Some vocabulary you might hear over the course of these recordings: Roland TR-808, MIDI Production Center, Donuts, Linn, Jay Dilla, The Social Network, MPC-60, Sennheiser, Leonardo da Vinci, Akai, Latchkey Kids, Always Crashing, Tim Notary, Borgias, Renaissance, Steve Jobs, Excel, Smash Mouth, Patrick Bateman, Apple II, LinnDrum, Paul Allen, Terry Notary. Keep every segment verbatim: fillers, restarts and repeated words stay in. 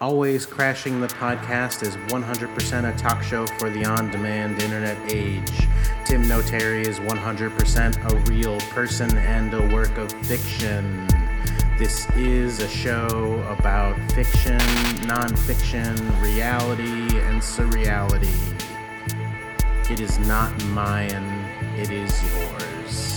Always Crashing the Podcast is one hundred percent a talk show for the on-demand internet age. Tim Notary is one hundred percent a real person and a work of fiction. This is a show about fiction, non-fiction, reality, and surreality. It is not mine, it is yours.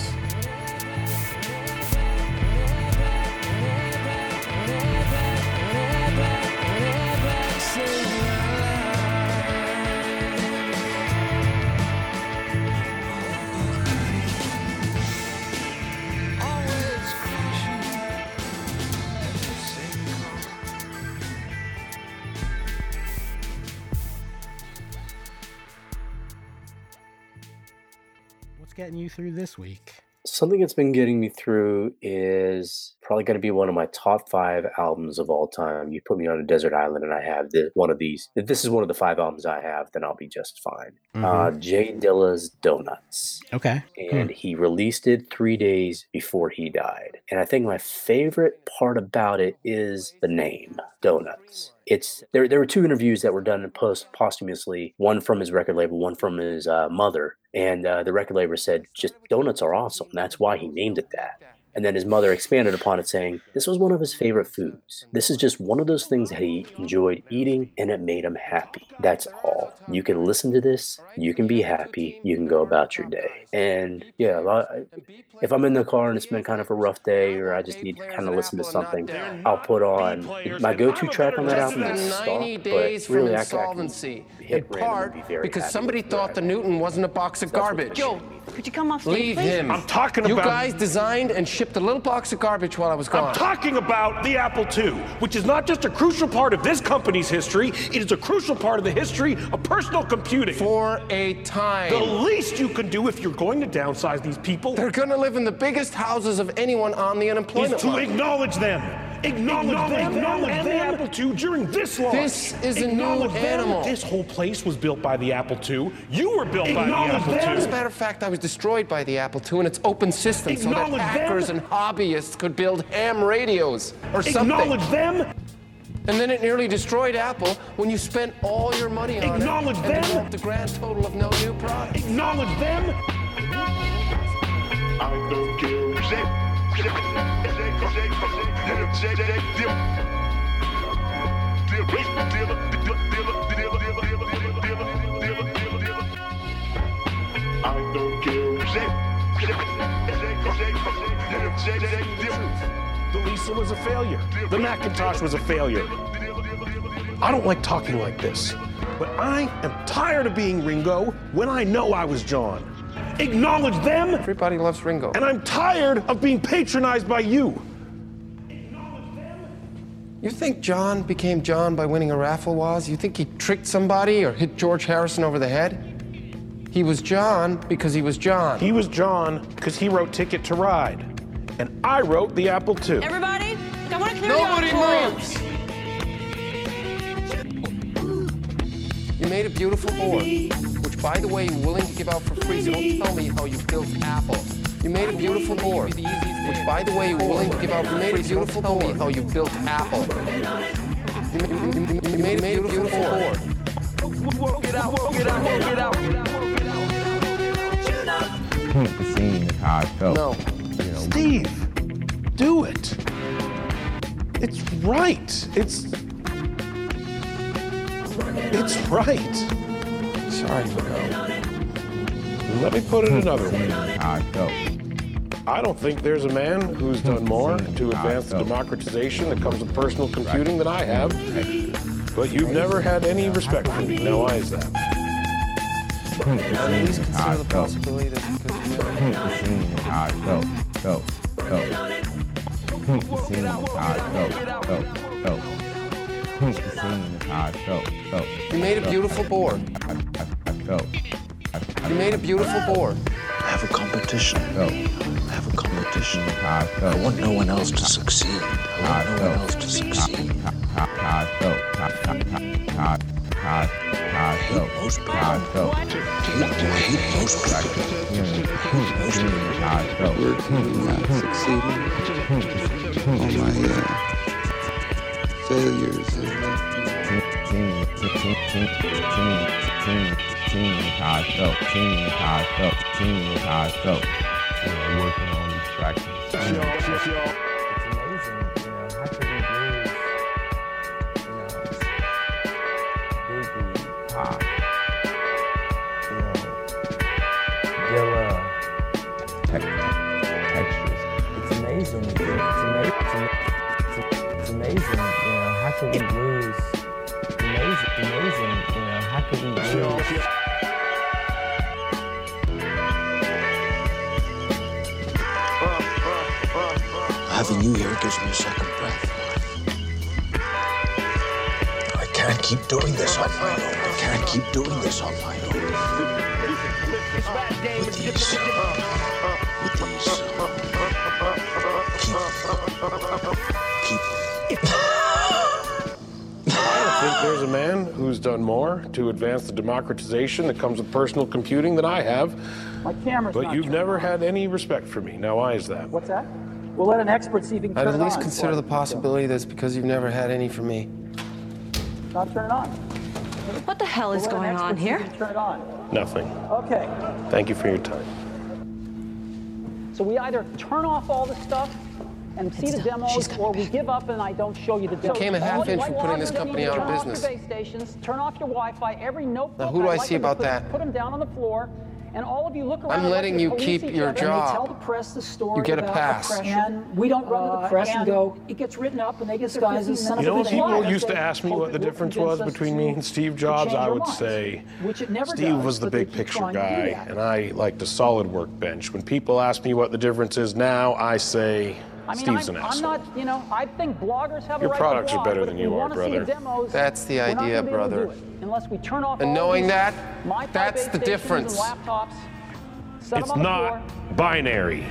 Getting you through this week? Something that's been getting me through is probably going to be one of my top five albums of all time. You put me on a desert island and I have this, one of these. If this is one of the five albums I have, then I'll be just fine. Mm-hmm. Uh, Jay Dilla's Donuts. Okay. And hmm. he released it three days before he died. And I think my favorite part about it is the name, Donuts. It's there. There were two interviews that were done post posthumously. One from his record label, one from his uh, mother. And uh, the record label said, "Just donuts are awesome. That's why he named it that." And then his mother expanded upon it, saying, "This was one of his favorite foods. This is just one of those things that he enjoyed eating, and it made him happy. That's all. You can listen to this. You can be happy. You can go about your day." And yeah, if I'm in the car and it's been kind of a rough day, or I just need to kind of listen to something, I'll put on my go-to track on that album is "Stomp," but really, I can hit random and be very because happy somebody thought the Newton wasn't a box of garbage. Yo, could you come off stage, leave please? Him. I'm talking about. You guys designed and shipped a little box of garbage while I was gone. I'm talking about the Apple two, which is not just a crucial part of this company's history, it is a crucial part of the history of personal computing. For a time. The least you can do if you're going to downsize these people. They're going to live in the biggest houses of anyone on the unemployment is to line. Acknowledge them. Acknowledge, acknowledge them, acknowledge and them. The Apple two during this launch. This is a new animal. This whole place was built by the Apple two. You were built by the Apple two. As a matter of fact, I was destroyed by the Apple two and its open system so that hackers them. And hobbyists could build ham radios or something. Acknowledge them. And then it nearly destroyed Apple when you spent all your money on acknowledge it. Acknowledge them. The grand total of no new products. Acknowledge them. I don't give a shit. I don't give a shit. The Lisa was a failure. The Macintosh was a failure. I don't like talking like this, but I am tired of being Ringo when I know I was John. Acknowledge them. Everybody loves Ringo. And I'm tired of being patronized by you. You think John became John by winning a raffle, Woz? You think he tricked somebody or hit George Harrison over the head? He was John because he was John. He was John because he wrote Ticket to Ride. And I wrote the Apple two. Everybody, I want to clear nobody the moves! You made a beautiful orb, which, by the way, you're willing to give out for free, so don't tell me how you built Apple. You made a beautiful orb, which, by the way, you're willing to give out. You made a beautiful orb. How you built Apple. You made a beautiful orb. Get out! Get out! Get out! I can't be seen how I felt. No, you know, Steve, do it. It's right. It's. It's right. Sorry, Ringo. Let me put it another way. I don't think there's a man who's done more to advance the democratization that comes with personal computing than I have, but you've never had any respect for me. Now, why is that? At least consider the possibility that you could have it. You made a beautiful board. You made a beautiful board. I have a competition. Go. I have a competition. I want no one else to succeed. I want no one else to succeed. I hate most people. I hate most people. We're not succeeding. All my uh, failures. working on these tracks. It's amazing, you know, how could we lose, you know, Biggie, Pop, you know, Dilla, Texas. It's amazing, it's amazing, it's amazing, you know, how could we lose. Amazing, amazing, you know, how could we lose. Having you here gives me a second breath. I can't keep doing this on my own. I can't keep doing this on my own. With these, with these people. people. I think there's a man who's done more to advance the democratization that comes with personal computing than I have. My camera's But you've never on. had any respect for me. Now, why is that? What's that? We'll let an expert see if he can turn it on. I'd at least consider the possibility that's because you've never had any for me. Not turn it on. What the hell is going on here? Turn it on. Nothing. Okay. Thank you for your time. So we either turn off all the stuff and see the demos, or we give up and I don't show you the demos. You came a half inch from putting this company out of business. Turn off your base stations, turn off your Wi-Fi, every notebook. Now who do I see about that? Put them down on the floor. And all of you look around. I'm letting you keep your job. Tell the press the story. You get a pass. And we don't run to the press uh, and go, it gets written up and they get guys and son of a bitch. You know, people used to ask me what the difference was between me and Steve Jobs. I would say Steve was the big picture guy, and I liked a solid workbench. When people ask me what the difference is now, I say I mean, Steve's I'm, an asshole. I'm not, you know, I think bloggers have Your a right products to blog, are better than you are, brother. Demos, that's the idea, brother. It, unless we turn off and knowing that, that's the difference. Laptops, it's not floor. binary.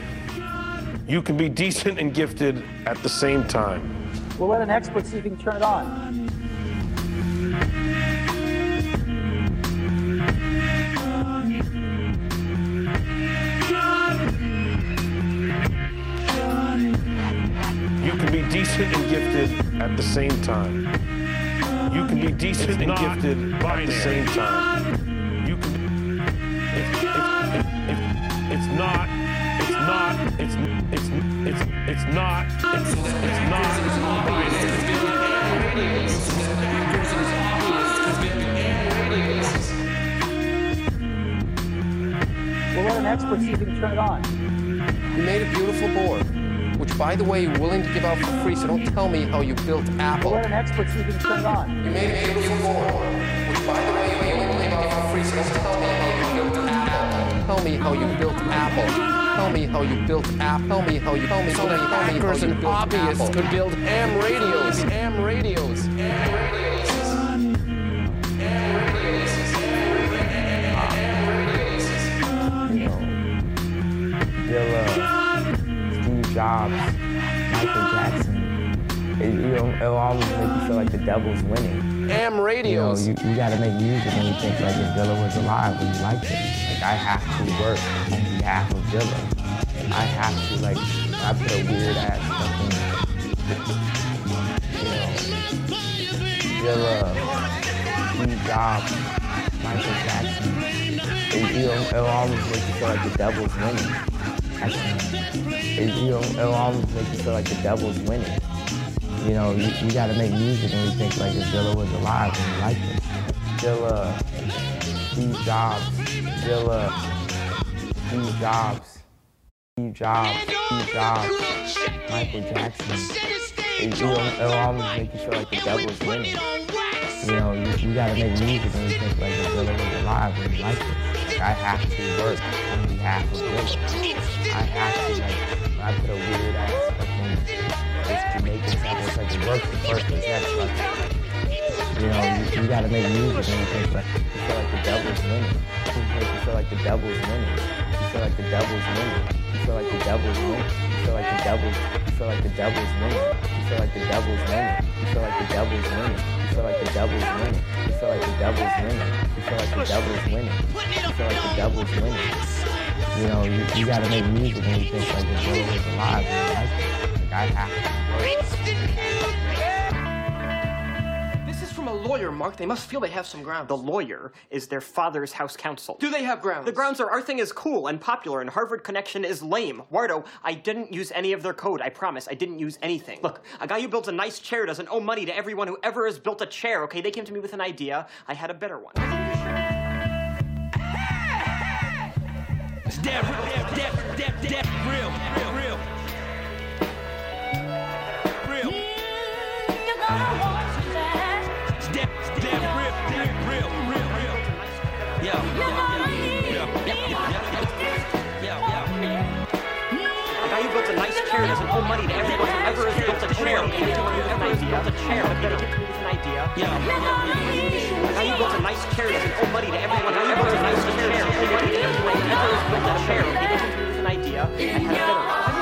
You can be decent and gifted at the same time. We'll let an expert see if he can turn it on. You can be decent and gifted at the same time. You can be decent and gifted binary. at the same time. You can. It, it, it, it, it's not. It's not. It's it's it's it's not. It's it's not. It's not binary. We'll let an expert see if he can turn it on. You made a beautiful board, which, by the way, you're willing to give out for free, so don't tell me how you built Apple. We're an expert, so you can turn it on. You made a beautiful board, which, by the way, you're willing to give out for free, so don't tell me how you built Apple. Tell me how you built Apple. Tell me how you built Apple. Tell me how you built Apple. So that hackers and hobbyists could build ham radios. Ham radios. Ham radios. Dilla. Jobs, Michael Jackson, it, you know, it'll always make you feel like the devil's winning. Ham radios. You know, you, you gotta make music when you think like if Dilla was alive, would you like it? Like I have to work on behalf of Dilla. I have to like, I put a weird ass stuff in there. You know, Dilla, Steve Jobs, Michael Jackson, it, you know, it'll always make you feel like the devil's winning. It, you know, it'll always make you feel like the devil's winning. You know, you, you gotta make music and you think like if Dilla was alive and you like it. Dilla, Steve Jobs, Dilla, Steve Jobs, Steve Jobs, Steve Jobs, Michael Jackson. It, you know, it'll always make you feel like the devil's winning. You know, you, you gotta make music and you think like if Dilla was alive and you like it. I have to work on behalf of Dilla. I have to, like, I put a weird ass fucking, this Jamaican sound, it's like it works the first and that's like, you know, you, you gotta make music and you think like, you feel like the devil's winning. You feel like the devil's winning. You feel like the devil's winning. You feel like the devil's winning. You feel like the devil's, you feel like the devil's winning. You feel like the devil's winning. You feel like the devil's winning. You feel like the devil's winning. You feel like the devil's winning. You feel like the devil's winning. You feel like the devil's winning. You know, you, you gotta make music and you think like the devil is alive. Like I have to. This is from a lawyer, Mark. They must feel they have some grounds. The lawyer is their father's house counsel. Do they have grounds? The grounds are our thing is cool and popular and Harvard Connection is lame. Wardo, I didn't use any of their code. I promise. I didn't use anything. Look, a guy who builds a nice chair doesn't owe money to everyone who ever has built a chair, okay? They came to me with an idea. I had a better one. It's dead, dead, dead, dead, dead, real, real, real. Real. You're gonna watch that. It's dead, dead, real, dead, real, real, real. Yo, yo, yo, yo, yo, yo, yo, yo, yo. The guy who built a nice chair doesn't owe money to everyone who ever has built a chair. They came to me with an idea. Built a chair, but they came to me with an idea. Yeah. How you built a nice chair doesn't owe money to everyone. How you built a nice chair doesn't owe money to everyone. Who ever has built a chair. They came to me with an idea. I had a better one. A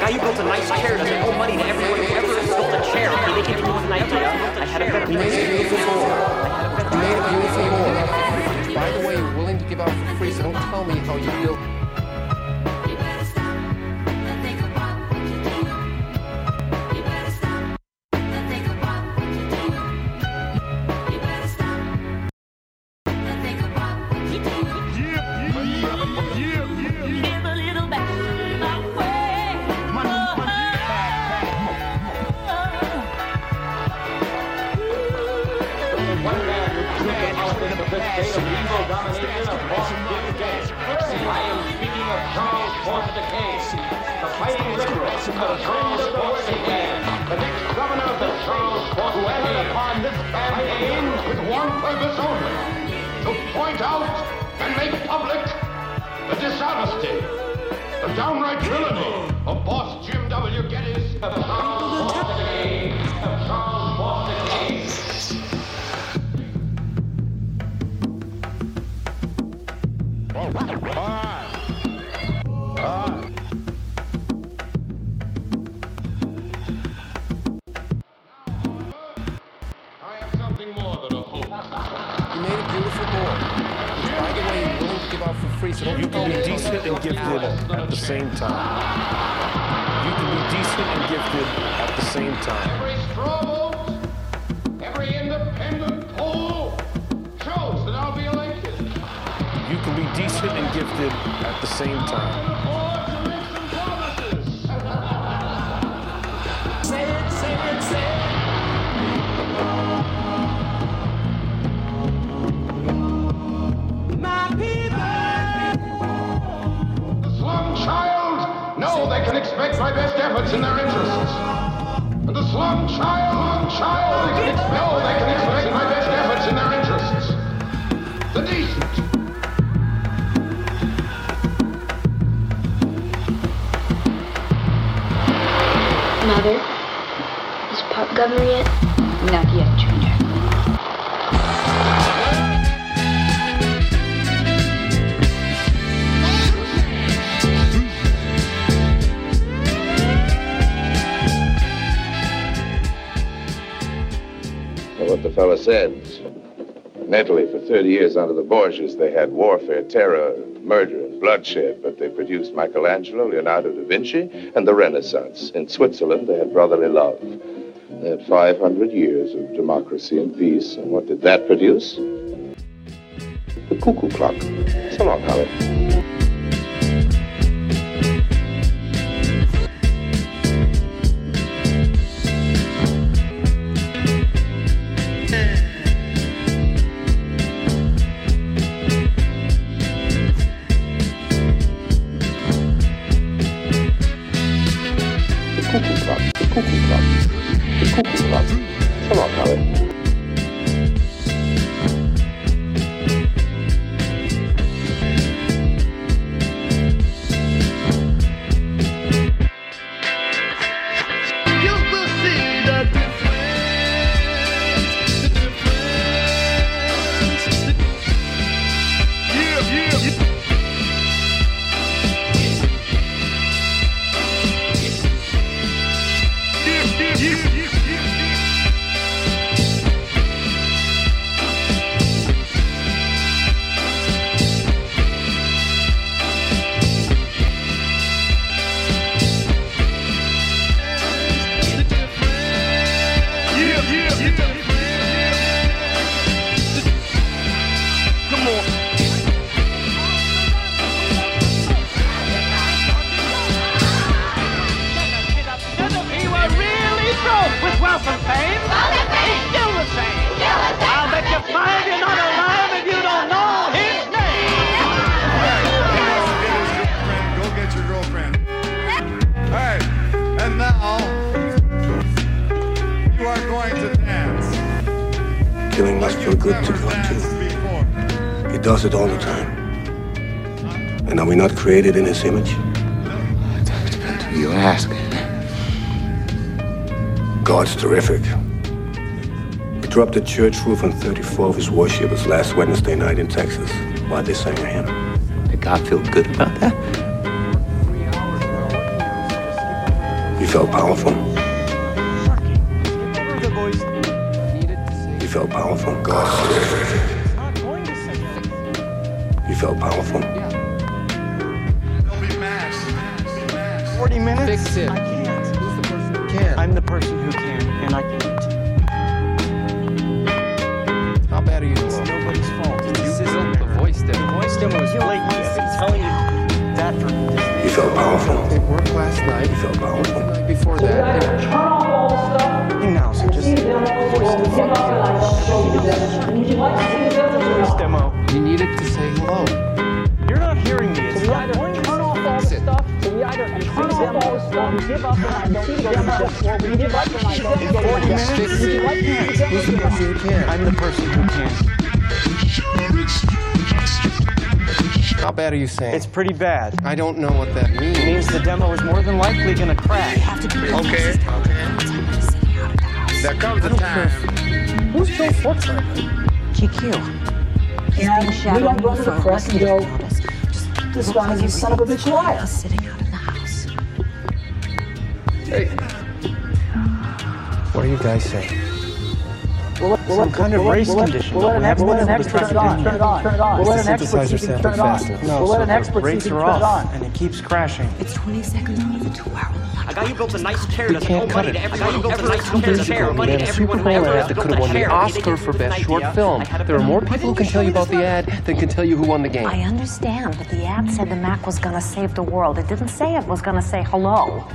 guy who built a nice chair doesn't owe money to everyone. Who ever has built a chair. They came to me with an idea. I had a better one. You made a beautiful more. By the way, you're willing to give out for free, so don't tell me how you feel. Says, in Italy for thirty years under the Borgias, they had warfare, terror, murder, and bloodshed, but they produced Michelangelo, Leonardo da Vinci, and the Renaissance. In Switzerland, they had brotherly love. They had five hundred years of democracy and peace, and what did that produce? The cuckoo clock. So long, Holly. wealth and fame, he's still the same. I'll bet you find you're not alive if you don't know his name. Go get your girlfriend. All right, and now you are going to dance. Killing must feel good to God too. He does it all the time. And are we not created in his image? It depends who you ask. God's terrific. He dropped the church roof on thirty-four of his worshippers last Wednesday night in Texas while they sang a hymn. Did God feel good about that? You felt powerful? You felt powerful? God's terrific. You felt powerful? forty minutes? Fix it. I can't. Who's the person who can? I'm the person who can, and I can't. How bad are you? It's nobody's fault. You built the voice demo. The voice demo is late. I've been telling you that for this. You felt powerful. It worked last night. You felt powerful. The night before that. Turn off all the stuff. You know, so just voice demo. Voice demo. You needed to say hello. You're not hearing me. It's not one. I'm the person who can. How bad are you saying? It's pretty bad. I don't know what that means. It means the demo is more than likely gonna crash. Okay. There comes a time. Who's so fortunate? G Q. Aaron Shadow. We don't go to the press and go, this guy's a son of a bitch liar. Sitting out of the house. Hey. What are you guys saying? We'll let, we'll Some let, kind we'll of race we'll condition. We'll let an expert turn, turn, turn, turn it on. Turn it on. Turn it on. We'll let an expert turn it on. We'll let an expert turn it on. And it keeps crashing. It's twenty seconds out of a two-hour. I got you built a nice chair that's owe money to everyone who ever built a Super Bowl ad that could have won the Oscar for Best Short Film. There are more people who can tell you about the ad than can tell you who won the game. I understand, but the ad said the Mac was going to save the world. It didn't say it was going to say hello.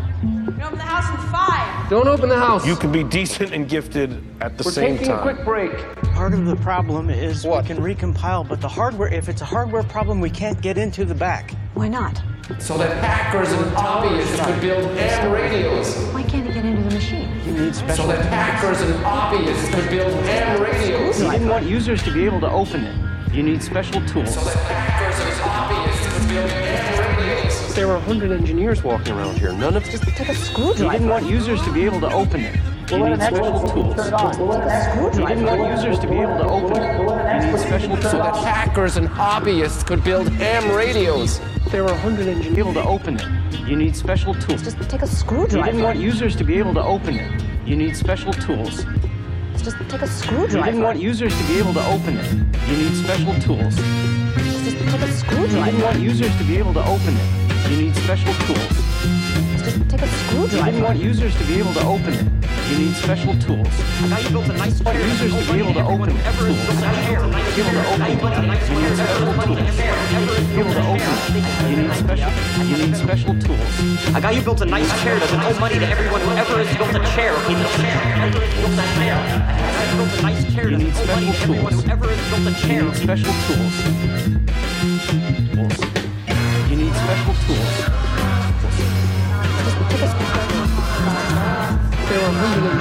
Don't open the house in five. Don't open the house. You can be decent and gifted at the same time. We're taking a quick break. Part of the problem is we can recompile, but the hardware, if it's a hardware problem, we can't get into the back. Why not? So that hackers and hobbyists could build ham radios. Why can't he get into the machine? You need special. So that hackers and hobbyists could build ham radios. He didn't want users to be able to open it. You need special tools. So that hackers and hobbyists could build ham radios. There are a hundred engineers walking around here. None of just take a screwdriver. He didn't want users to be able to open it. You need special tools. He didn't want users to be able to open it. You need special tools. So that hackers and hobbyists could build ham radios. There were a hundred engineers to be able to open it. You need special tools. Just take a screwdriver. You didn't want users to be able to open it. You need special tools. Just take a screwdriver. You didn't want users to be able to open it. You need special tools. Just take a screwdriver. You didn't want users to be able to open it. You need special tools. Just take a screwdriver. You didn't want users to be able to open it. You need special tools. I thought you built a nice player. Users to be able to open it. Ever built a nice player. You need special tools. Able to open it. You need special. You need special tools. I got you built a nice chair. Doesn't owe money to everyone who ever has built a chair. You need special tools. You need special tools. You need special tools.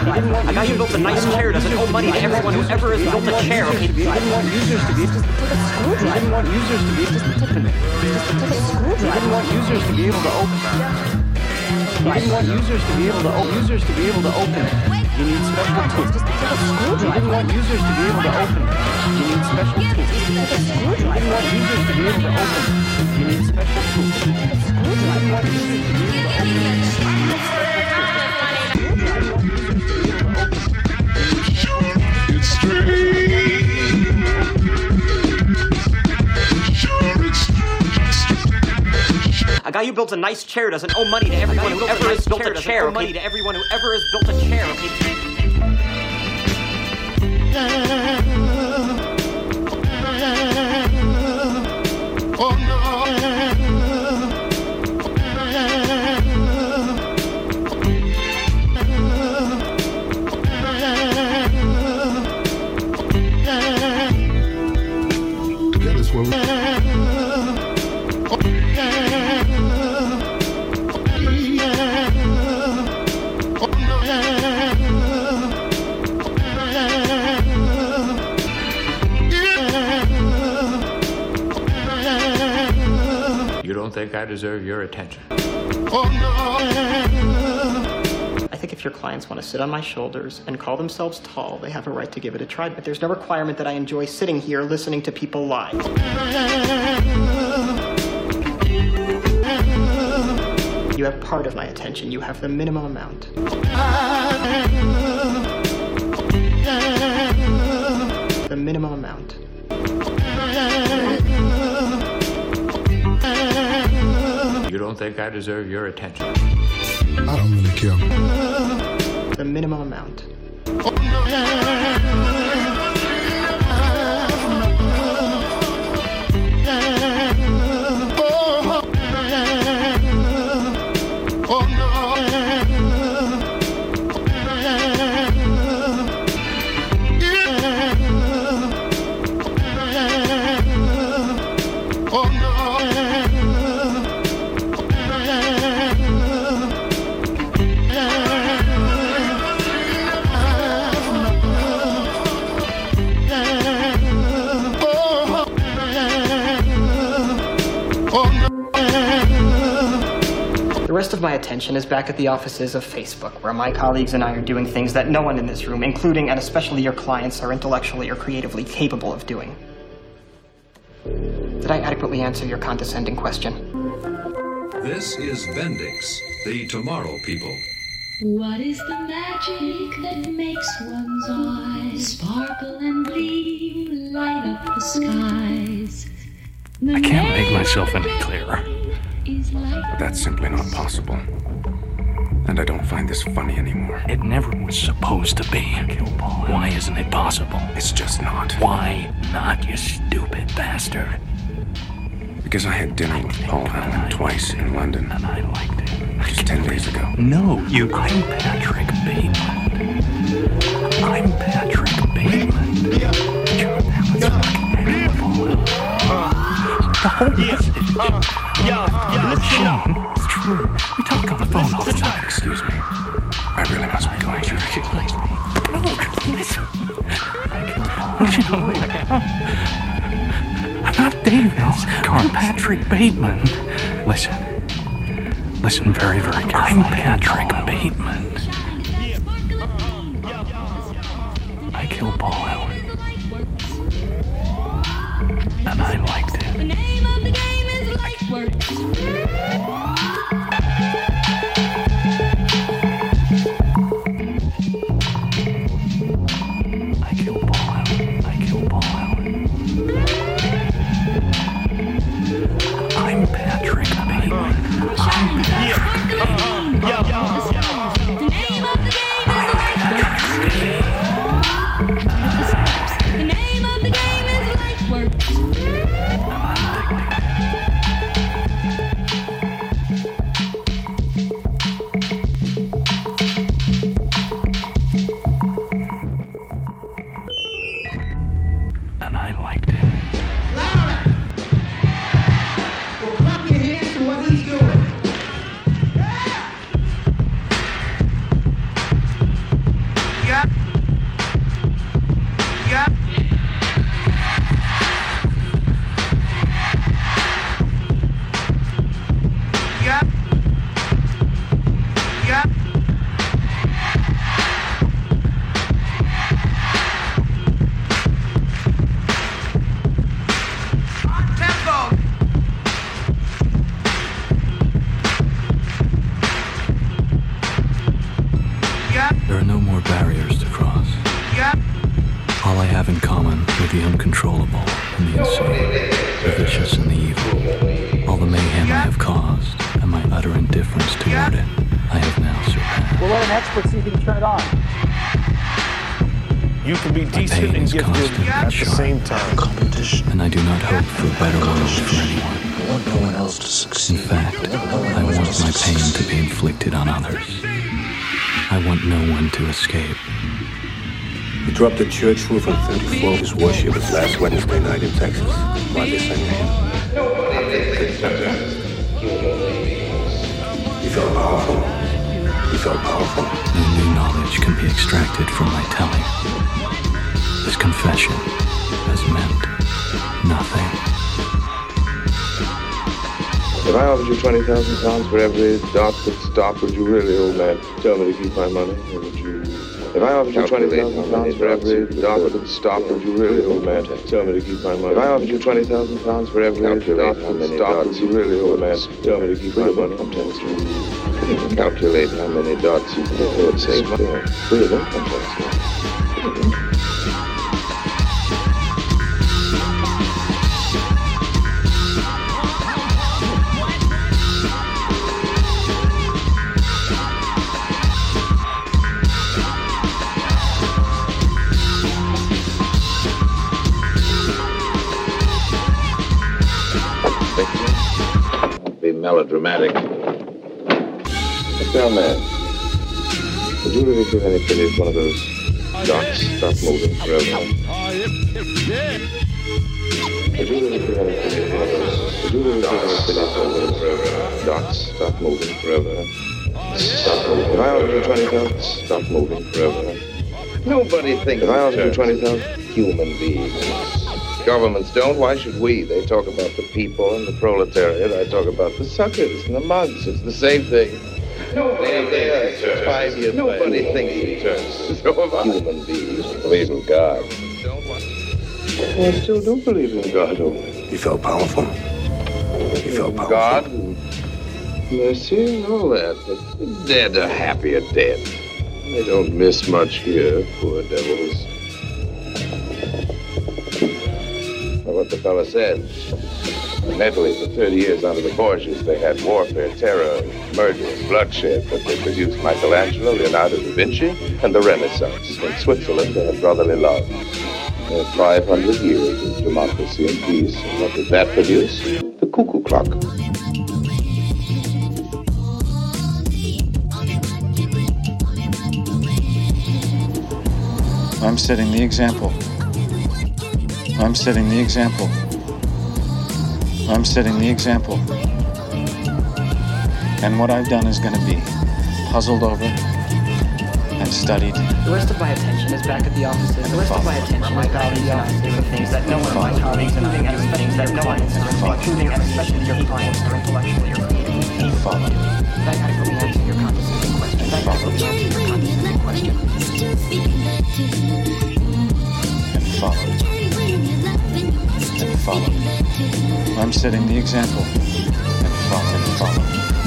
I got you built a nice chair. Doesn't owe money to everyone who ever has built a chair. You didn't want users to be just take a screwdriver. You didn't want users to be just open it. Just take a screwdriver. You didn't want users to be able to open it. You didn't want users to be able to open users to be able to open it. You need special tools. Just take a screwdriver. You didn't want users to be able to open it. You need special tools. Just take a screwdriver. You didn't want users to be able to open it. You need special tools. Just take a screwdriver. You didn't want users to be able to open it. It's true. I got you built a nice chair. Doesn't owe money to everyone who ever has built a chair. Money to everyone who ever has built a chair. Oh no. don't think I deserve your attention. I think if your clients want to sit on my shoulders and call themselves tall, they have a right to give it a try, but there's no requirement that I enjoy sitting here listening to people lie. You have part of my attention. You have the minimum amount. The minimum amount. You don't think I deserve your attention? I don't really care. The minimum amount. The rest of my attention is back at the offices of Facebook, where my colleagues and I are doing things that no one in this room, including and especially your clients, are intellectually or creatively capable of doing. Did I adequately answer your condescending question? This is Bendix, the Tomorrow People. What is the magic that makes one's eyes sparkle and gleam, light up the skies? The I can't make myself any clearer. But that's simply not possible. And I don't find this funny anymore. It never was supposed to be. Kill Paul. Why isn't it possible? It's just not. Why not, you stupid bastard? Because I had dinner I with Paul Allen twice it. in London. And I liked it. Just ten days ago. No, you... I'm Patrick Bateman. I'm Patrick Bateman. You're Patrick Bateman. Yeah, yeah, listen up. It's true. We talk on the phone listen, all the time. Up. Excuse me. I really must be going. You recognize me? No, listen. I'm not Davis. I'm Patrick Bateman. Listen. Listen very, very carefully. I'm Patrick Bateman. I killed Paul Allen. And I liked it. The name of the game. Works. I kill Paul Allen. I kill Paul Allen. I'm Patrick Bateman. I'm Patrick Bateman. The name of the game is Lightworks. The name of the game is Lightworks. Dropped a church roof on thirty-four. His worship was last Wednesday night in Texas. Why this I knew. He felt powerful. He felt powerful. No new knowledge can be extracted from my telling. His confession has meant nothing. If I offered you twenty thousand pounds for every dot that stopped, would you really, old man, tell me to keep my money? Or would you... If I offered you twenty thousand pounds for every dot that stopped, would you really, old man, tell me to keep my money? If I offered you twenty thousand pounds for every dot that stopped, would you really, old man, tell me to keep my money? You can calculate how many dots you can afford to save there. Free of income tax. Melodramatic. Now, man, would you really feel any pity if one of those dots stopped moving forever? Would you really feel any pity if one of those would you really feel any pity if one of those forever? Dots stop moving forever? Stop moving. If I offered you twenty thousand, stop moving forever. Nobody thinks. If I offered you twenty thousand, human beings. Governments don't. Why should we? They talk about the people and the proletariat. I talk about the suckers and the mugs. It's the same thing. Nobody thinks in terms. Five years Nobody later. Thinks in terms. So have I. Human beings believe in God. I still don't believe in God. He felt powerful. He felt powerful. God and mercy and all that. But the dead are happier dead. They don't miss much here, poor devils. What the fella said. In Italy, for thirty years under the Borgias, they had warfare, terror, murder, bloodshed, but they produced Michelangelo, Leonardo da Vinci, and the Renaissance. In Switzerland, they had brotherly love. They had five hundred years of democracy and peace. And what did that produce? The cuckoo clock. I'm setting the example. I'm setting the example. I'm setting the example. And what I've done is going to be puzzled over and studied. The rest of my attention is back at the offices. The rest of my attention is back at the offices with things that no one of my colleagues and doing things that no one is doing, including and especially your clients or intellectually your clients. Follow. That has the answer to your condescending question. That has the answer to your condescending question. And follow. And follow. I'm setting the example. And follow, and follow.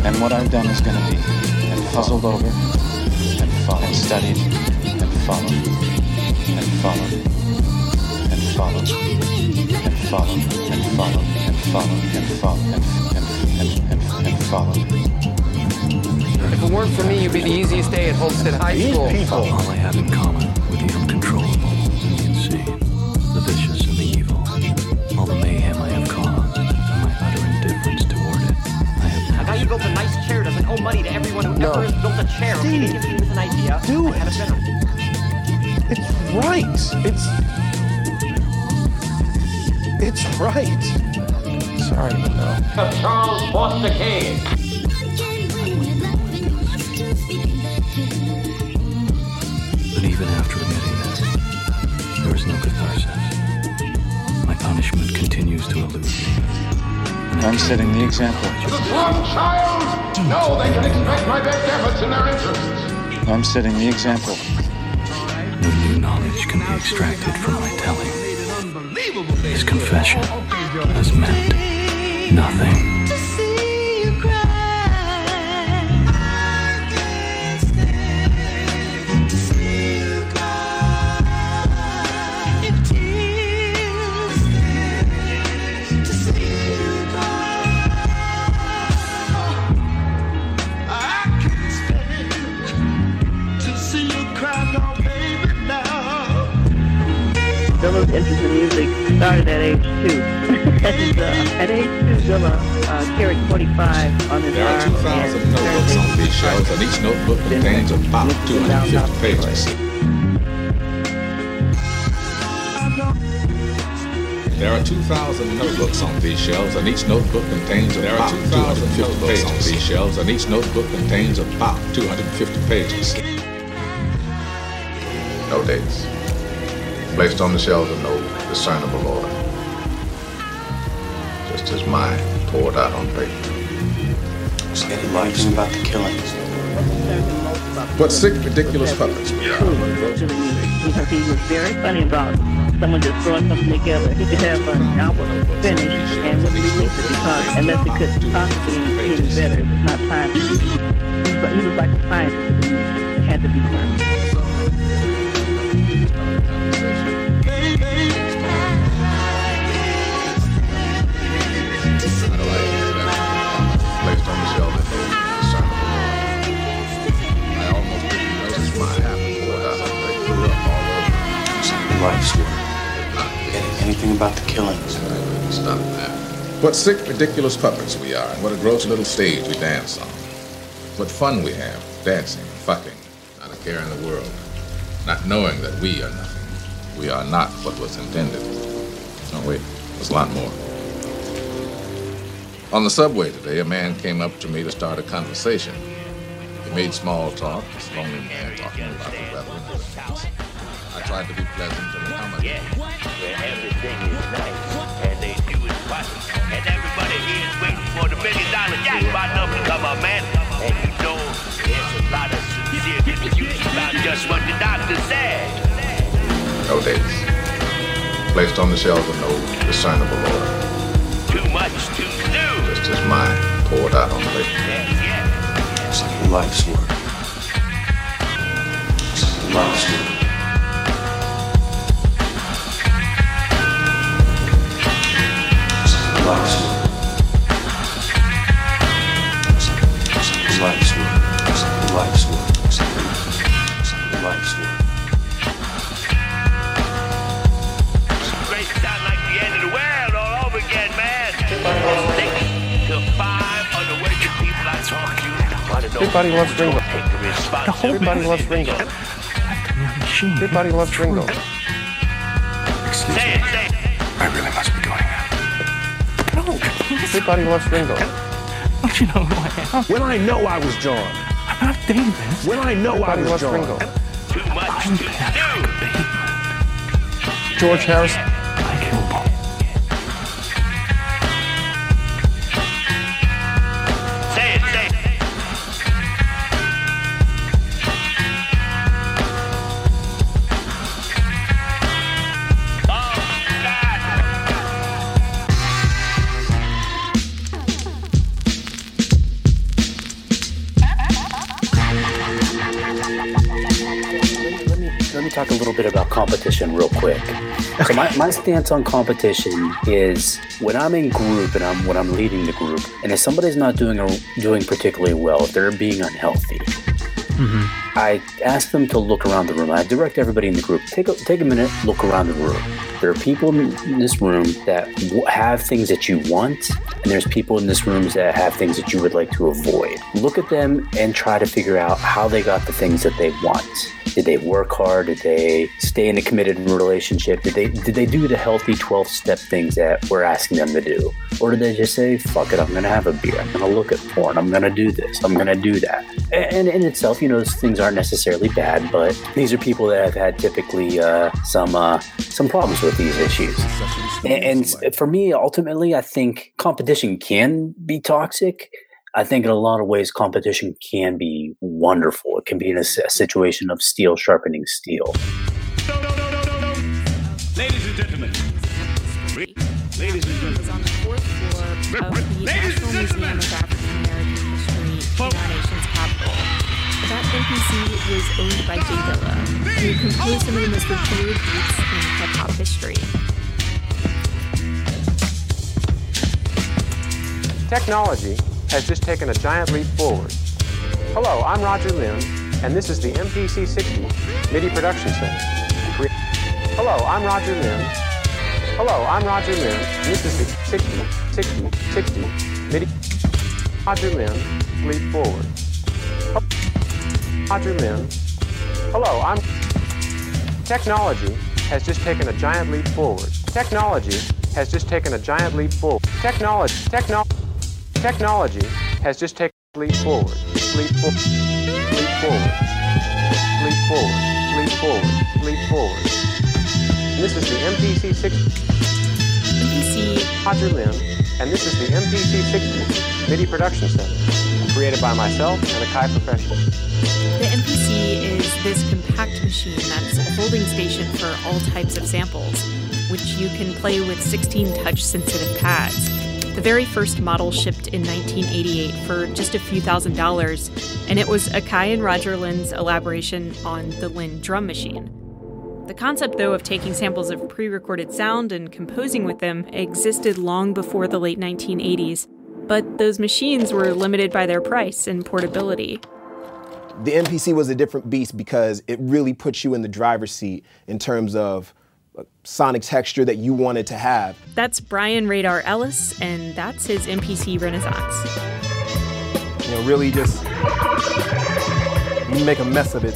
And what I've done is going to be and puzzled over, and follow, and studied, and follow, and follow, and follow, and follow, and follow, and follow, and follow, and and and and follow. If it weren't for me, you'd be the easiest day at Holstead High School. These people, all I have in common with the uncontrollable, the insane, the vicious. All the mayhem I have caused, and my utter indifference toward it. I have never... How you built a nice chair doesn't owe money to everyone who no. ever has built a chair. Steve, if you give an idea, do it. A it's right. It's... It's right. Sorry, but no. To Charles Foster Kane. But even after admitting this, there is no catharsis. Punishment continues to elude me. I'm setting the example. Wrong child! No, they can expect my best efforts in their interests. I'm setting the example. No new knowledge can be extracted from my telling. His confession has meant nothing. Interest in music started at age two. And, uh, at age two, Dilla uh, carried forty-five on his there arm. There are two files of notebooks on these shelves, and each notebook contains about two hundred fifty pages. There are two thousand notebooks on these shelves, and each notebook contains about two hundred fifty pages. On these shelves, and each notebook contains about two hundred fifty pages. No dates. Placed on the shelves in no discernible order. Just as mine poured out on paper. Folks getting lives about the killings. But sick, ridiculous puppets. Yeah. He was very funny about someone just throwing something together. He could have an album finished and wouldn't release it because unless it could possibly be better, it's not time to do it. But he was like a scientist. It had to be funny. Lives were getting anything about the killings. Stop that. What sick, ridiculous puppets we are, and what a gross little stage we dance on. What fun we have, dancing, fucking, not a care in the world, not knowing that we are nothing. We are not what was intended. No, wait, there's a lot more. On the subway today, a man came up to me to start a conversation. He made small talk, this lonely man talking about the weather. I tried to be pleasant and accommodating. Yeah, where everything is nice, and they do is possible, and everybody here is waiting for the million dollar jackpot number to come up, man. And you know, there's a lot of sincere confusion about just what the doctor said. No dates. Placed on the shelf with no discernible order. Too much to do. Just as mine poured out on the lake. Yeah, yeah. It's like your life's work. It's like your life's work. Life's work. Life's work. Life's work. Life's work. Great sound like the end of the world all over again, man. Five underworking people I talk to. Everybody loves Ringo. Everybody loves Ringo. Everybody loves Ringo. Excuse me. I really must be going. Everybody loves Ringo. Don't you know who I am? When I know I was John. I'm not Davis. When I know Everybody I was loves John. Ringo. Too much I'm Patrick Bateman. George Harris. Michael Bob. Say it, say it. Oh, God. Let me talk a little bit about competition real quick. Okay. So my, my stance on competition is when I'm in group and I'm when I'm leading the group, and if somebody's not doing a, doing particularly well, if they're being unhealthy, mm-hmm. I ask them to look around the room. I direct everybody in the group, take a, take a minute, look around the room. There are people in this room that w- have things that you want, and there's people in this room that have things that you would like to avoid. Look at them and try to figure out how they got the things that they want. Did they work hard? Did they stay in a committed relationship? Did they did they do the healthy twelve-step things that we're asking them to do? Or did they just say, fuck it, I'm going to have a beer. I'm going to look at porn. I'm going to do this. I'm going to do that. And in itself, you know, those things aren't necessarily bad, but these are people that have had typically uh, some uh, some problems with these issues. And, and for me, ultimately, I think competition can be toxic. I think in a lot of ways, competition can be wonderful. It can be in a, a situation of steel sharpening steel. No, no, no, no, no, no. Ladies and gentlemen. Re- Ladies and gentlemen. On the fourth floor of the National Museum of African American History in our nation's capital. That M P C was owned by Jay Dilla, who composed some of the most revered beats in hip-hop history. Technology has just taken a giant leap forward. Hello, I'm Roger Lim, and this is the M P C sixty MIDI Production Center. Hello, I'm Roger Lim. Hello, I'm Roger Lim, and this is the sixty, sixty, sixty MIDI. Roger Lim, leap forward. Roger Lim. Hello, I'm... Technology has just taken a giant leap forward. Technology has just taken a giant leap forward. Technology, technology. Technology has just taken a leap forward, leap forward, leap forward, leap forward, leap forward, leap forward. And this is the M P C sixty. M P C. Roger Lim, and this is the M P C sixty MIDI Production Center. created by myself and Akai professionals. The M P C is this compact machine that's a holding station for all types of samples, which you can play with sixteen touch-sensitive pads. The very first model shipped in nineteen eighty-eight for just a few thousand dollars, and it was Akai and Roger Linn's elaboration on the Linn drum machine. The concept, though, of taking samples of pre-recorded sound and composing with them existed long before the late nineteen eighties, but those machines were limited by their price and portability. The M P C was a different beast because it really puts you in the driver's seat in terms of sonic texture that you wanted to have. That's Brian Radar Ellis, and that's his M P C Renaissance. You know, really just make a mess of it.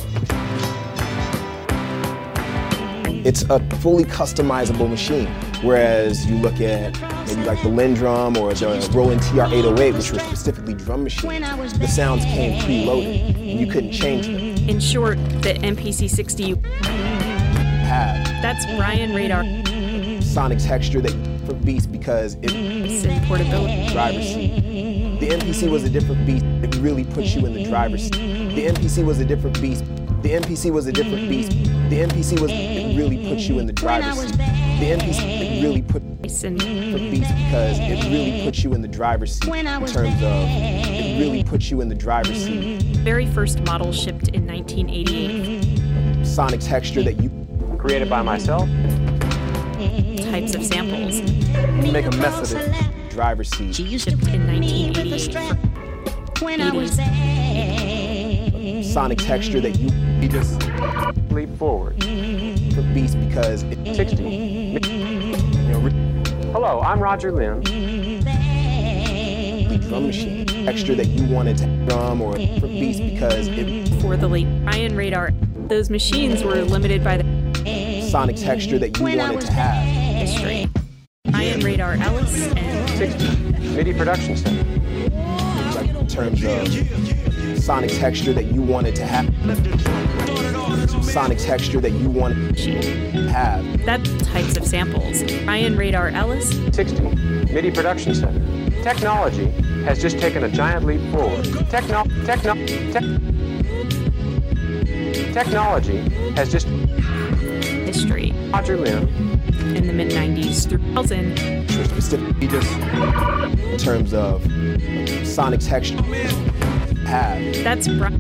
It's a fully customizable machine, whereas you look at maybe like the LinnDrum or the Roland T R eight oh eight, which were specifically drum machines, the sounds came preloaded, and you couldn't change them. In short, the M P C sixty had. That's Brian Radar. Sonic texture that for beats because it's portability. Driver's seat. The M P C was a different beast. It really puts you in the driver's seat. The M P C was a different beast. The M P C was a different beast. The M P C was, it really puts you in the driver's seat. The M P C, it really put for beats because it really puts you in the driver's seat in terms of, it really puts you in the driver's seat. Very first model shipped in nineteen eighty-eight. Sonic texture that you created by myself. Types of samples. You make a mess of it. Driver's seat. She used to shipped in nineteen eighty-eight. When I was there. Sonic texture that you, you just leap forward for beats because it's sixty. You know, hello, I'm Roger Lim. The drum machine texture that you wanted to drum or for beats because it for the late Ryan Radar. Those machines were limited by the sonic texture that you wanted to have. History. I am Radar Ellis and sixty. MIDI Production Center. Like in terms of sonic texture that you wanted to have. Sonic texture that you wanted to have. That's types of samples. I am Radar Ellis. sixty. MIDI Production Center. Technology has just taken a giant leap forward. Techno, techno, te- technology has just history. Roger Lim. In the mid nineties through two thousand. Specifically just in terms of sonic texture. Have. That's bright.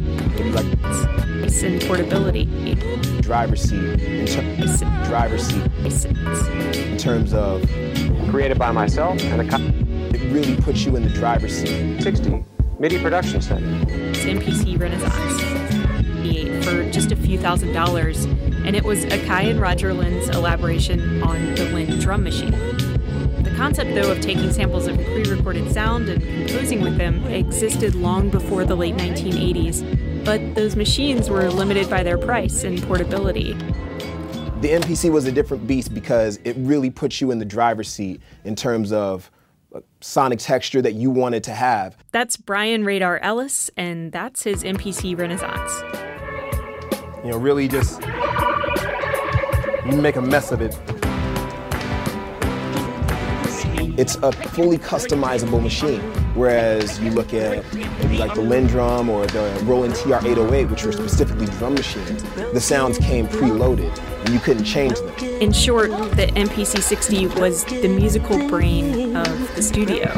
It's in portability. Driver seat. Driver seat. In terms of. Created by myself and a cop. It really puts you in the driver's seat. sixty. MIDI Production Center. It's M P C Renaissance. For just a few thousand dollars. And it was Akai and Roger Linn's elaboration on the Linn drum machine. The concept, though, of taking samples of pre-recorded sound and composing with them existed long before the late nineteen eighties, but those machines were limited by their price and portability. The M P C was a different beast because it really puts you in the driver's seat in terms of sonic texture that you wanted to have. That's Brian Radar Ellis, and that's his M P C Renaissance. You know, really just make a mess of it. It's a fully customizable machine, whereas you look at maybe like the LinnDrum or the Roland T R eight oh eight, which were specifically drum machines. The sounds came preloaded, and you couldn't change them. In short, the M P C sixty was the musical brain of the studio,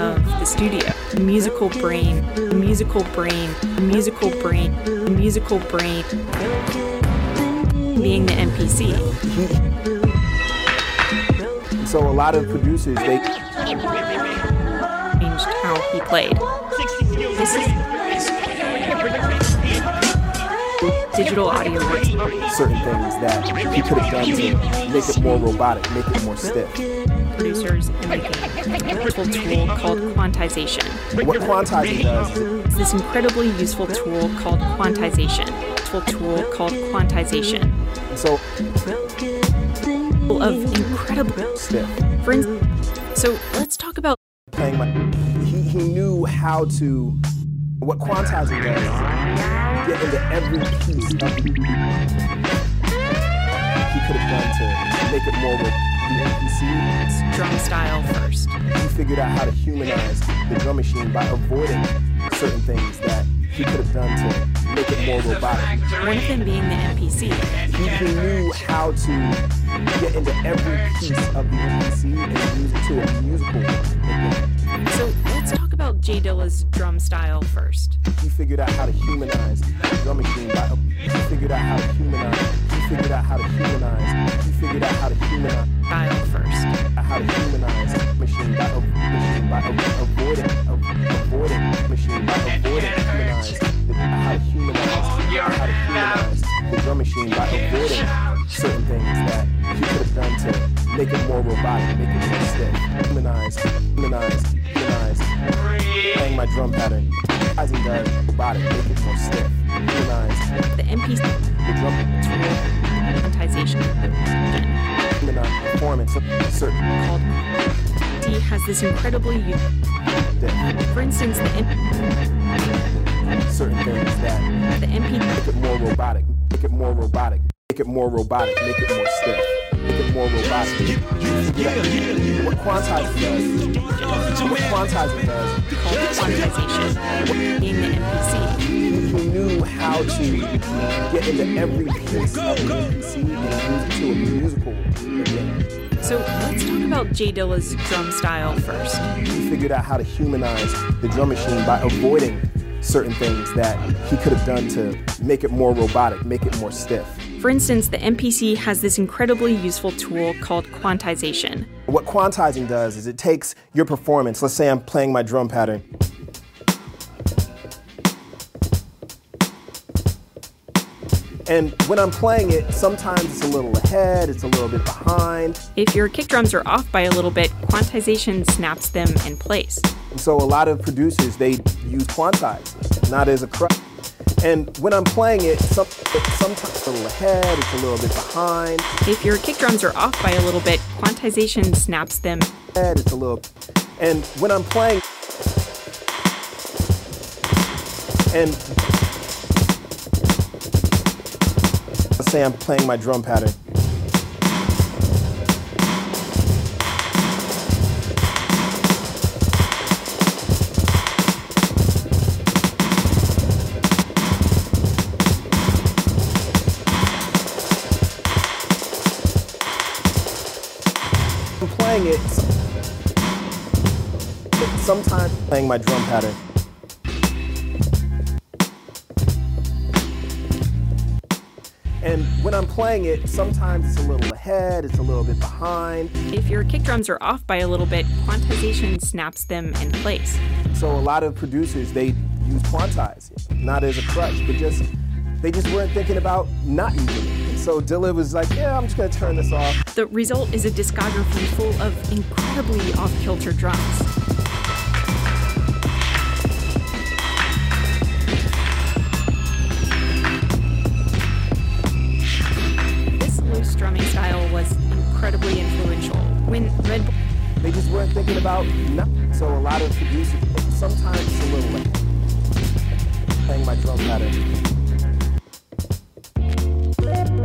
of the studio. The musical brain, the musical brain, the musical brain, the musical brain. Being the M P C. So a lot of producers, they changed how he played. This is digital audio works. Certain things that he could have done to make it more robotic, make it more stiff. Producers and making a useful tool called quantization. What quantizing does is this incredibly useful tool called quantization. Tool called quantization. So, of incredible stiff. For instance, so let's talk about playing my. He, he knew how to what quantizing does. Get into every piece of. he could have done to make it more with the M P C. Drum style first. He figured out how to humanize the drum machine by avoiding certain things that he could have done to make it more robotic. One of them being the M P C. He, he knew how to get into every piece of the M P C and use it to a musical event. So let's talk about Jay Dilla's drum style first. He figured out how to humanize the drum machine by he figured out how to humanize. He figured out how to humanize. He figured out how to humanize. Style first. How to humanize machine by machine by avoiding avoiding machine by avoiding humanize. How to humanize. How to humanize the drum machine by avoiding certain things that he could have done to make it more robotic, make it more stiff. Humanize, humanize, humanize. Playing my drum pattern. I think that robotic, make it more stiff. Humanize. The M P C. The drum monetization in a performance of certain called D has this incredibly unique that, for instance, the M- certain things that the M P make it more robotic, make it more robotic, make it more robotic, make it more stiff, make it more robotic. What quantizing does, what quantizing does, called quantization, being the M P C. He knew how to get into every piece of the M P C and use it to a musical event. So let's talk about Jay Dilla's drum style first. He figured out how to humanize the drum machine by avoiding certain things that he could have done to make it more robotic, make it more stiff. For instance, the M P C has this incredibly useful tool called quantization. What quantizing does is it takes your performance, let's say I'm playing my drum pattern, and when I'm playing it, sometimes it's a little ahead, it's a little bit behind. If your kick drums are off by a little bit, quantization snaps them in place. And so a lot of producers, they use quantize, not as a crutch. And when I'm playing it, some, it's sometimes a little ahead, it's a little bit behind. If your kick drums are off by a little bit, quantization snaps them. It's a little, and when I'm playing, and say I'm playing my drum pattern. I'm playing it, sometimes playing my drum pattern. And when I'm playing it, sometimes it's a little ahead, it's a little bit behind. If your kick drums are off by a little bit, quantization snaps them in place. So a lot of producers, they use quantize, not as a crutch, but just, they just weren't thinking about not using it. And so Dilla was like, yeah, I'm just gonna turn this off. The result is a discography full of incredibly off-kilter drums. Incredibly influential. When Red Bull, they just weren't thinking about nothing. So a lot of producers, sometimes it's a little late. Playing my drum pattern. And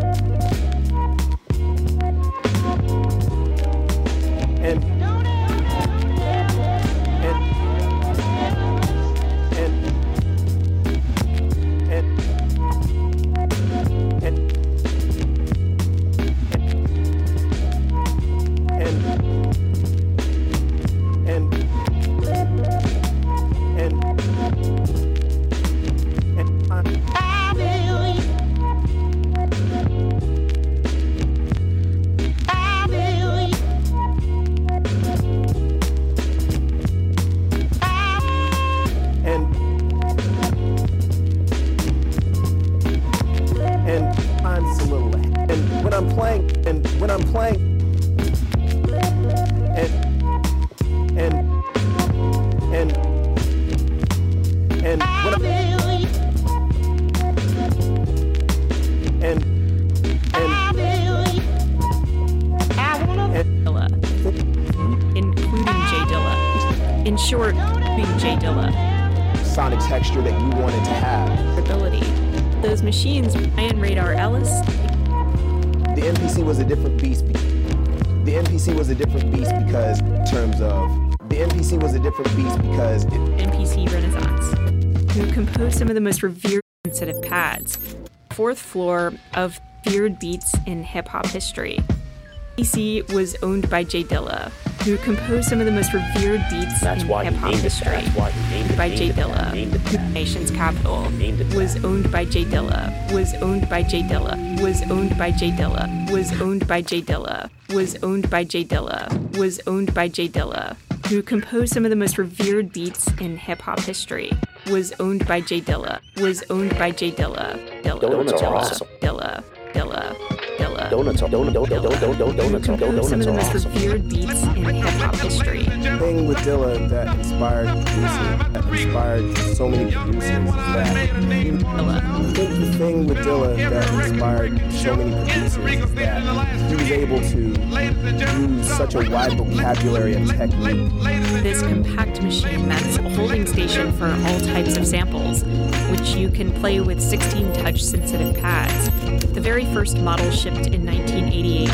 and and and and. Machines, Ion Radar Ellis, The M P C was a different beast. The M P C was a different beast because in terms of the M P C was a different beast because it, M P C Renaissance, who composed some of the most revered set of pads, fourth floor of feared beats in hip hop history. M P C was owned by Jay Dilla, who composed some of the most revered beats in hip-hop history. That's why he named it by Jay Dilla, the nation's capital, was owned by Jay Dilla, was owned by Jay Dilla, was owned by Jay Dilla, was owned by Jay Dilla, was owned by Jay Dilla, was owned by Jay Dilla, who composed some of the most revered beats in hip-hop history, was owned by Jay Dilla, was owned by Jay Dilla, Dilla, Dilla, Dilla, Dilla. Donuts, donuts, donuts, donuts, donuts, donuts. Some of the most revered beats in hip hop history. The thing with Dilla that inspired producers, that inspired so many producers, that I think the thing with Dilla that inspired so many producers that he was able to use such a wide vocabulary and technique. This compact machine that's a holding station for all types of samples, which you can play with sixteen touch-sensitive pads. The very first model shipped in nineteen eighty-eight,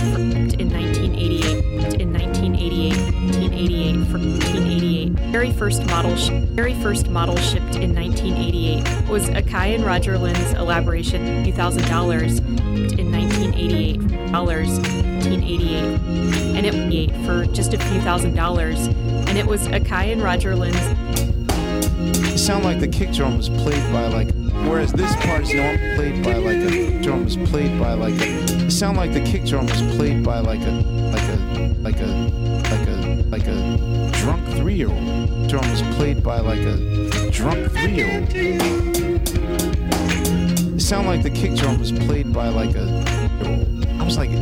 in nineteen eighty-eight, in nineteen eighty-eight, nineteen eighty-eight, nineteen eighty-eight. Very first model, sh- very first model shipped in nineteen eighty-eight was Akai and Roger Lim's elaboration two thousand dollars in nineteen eighty-eight, nineteen eighty-eight, and it was eight for just a few thousand dollars, and it was Akai and Roger Lim's. It sound like the kick drum was played by like, whereas this part is normally played by like a drum was played by like. It sound like the kick drum was played by like a like a like a like a like a drunk three year old. Drum was played by like a drunk three year old. It sound like the kick drum was played by like a. I was like. It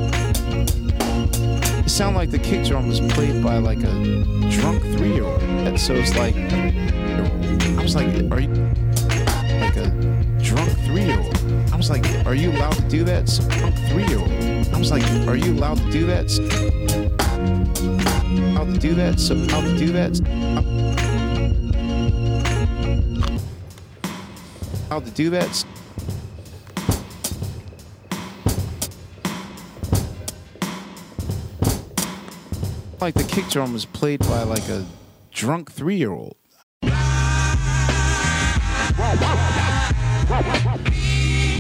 sound like the kick drum was played by like a drunk three year old, and so it's like. I was like, are you like a drunk three-year-old? I was like, are you allowed to do that? So, drunk three-year-old. I was like, are you allowed to do that? So, allowed to do that? So, allowed to do that? Allowed to do that? Like the kick drum was played by like a drunk three-year-old.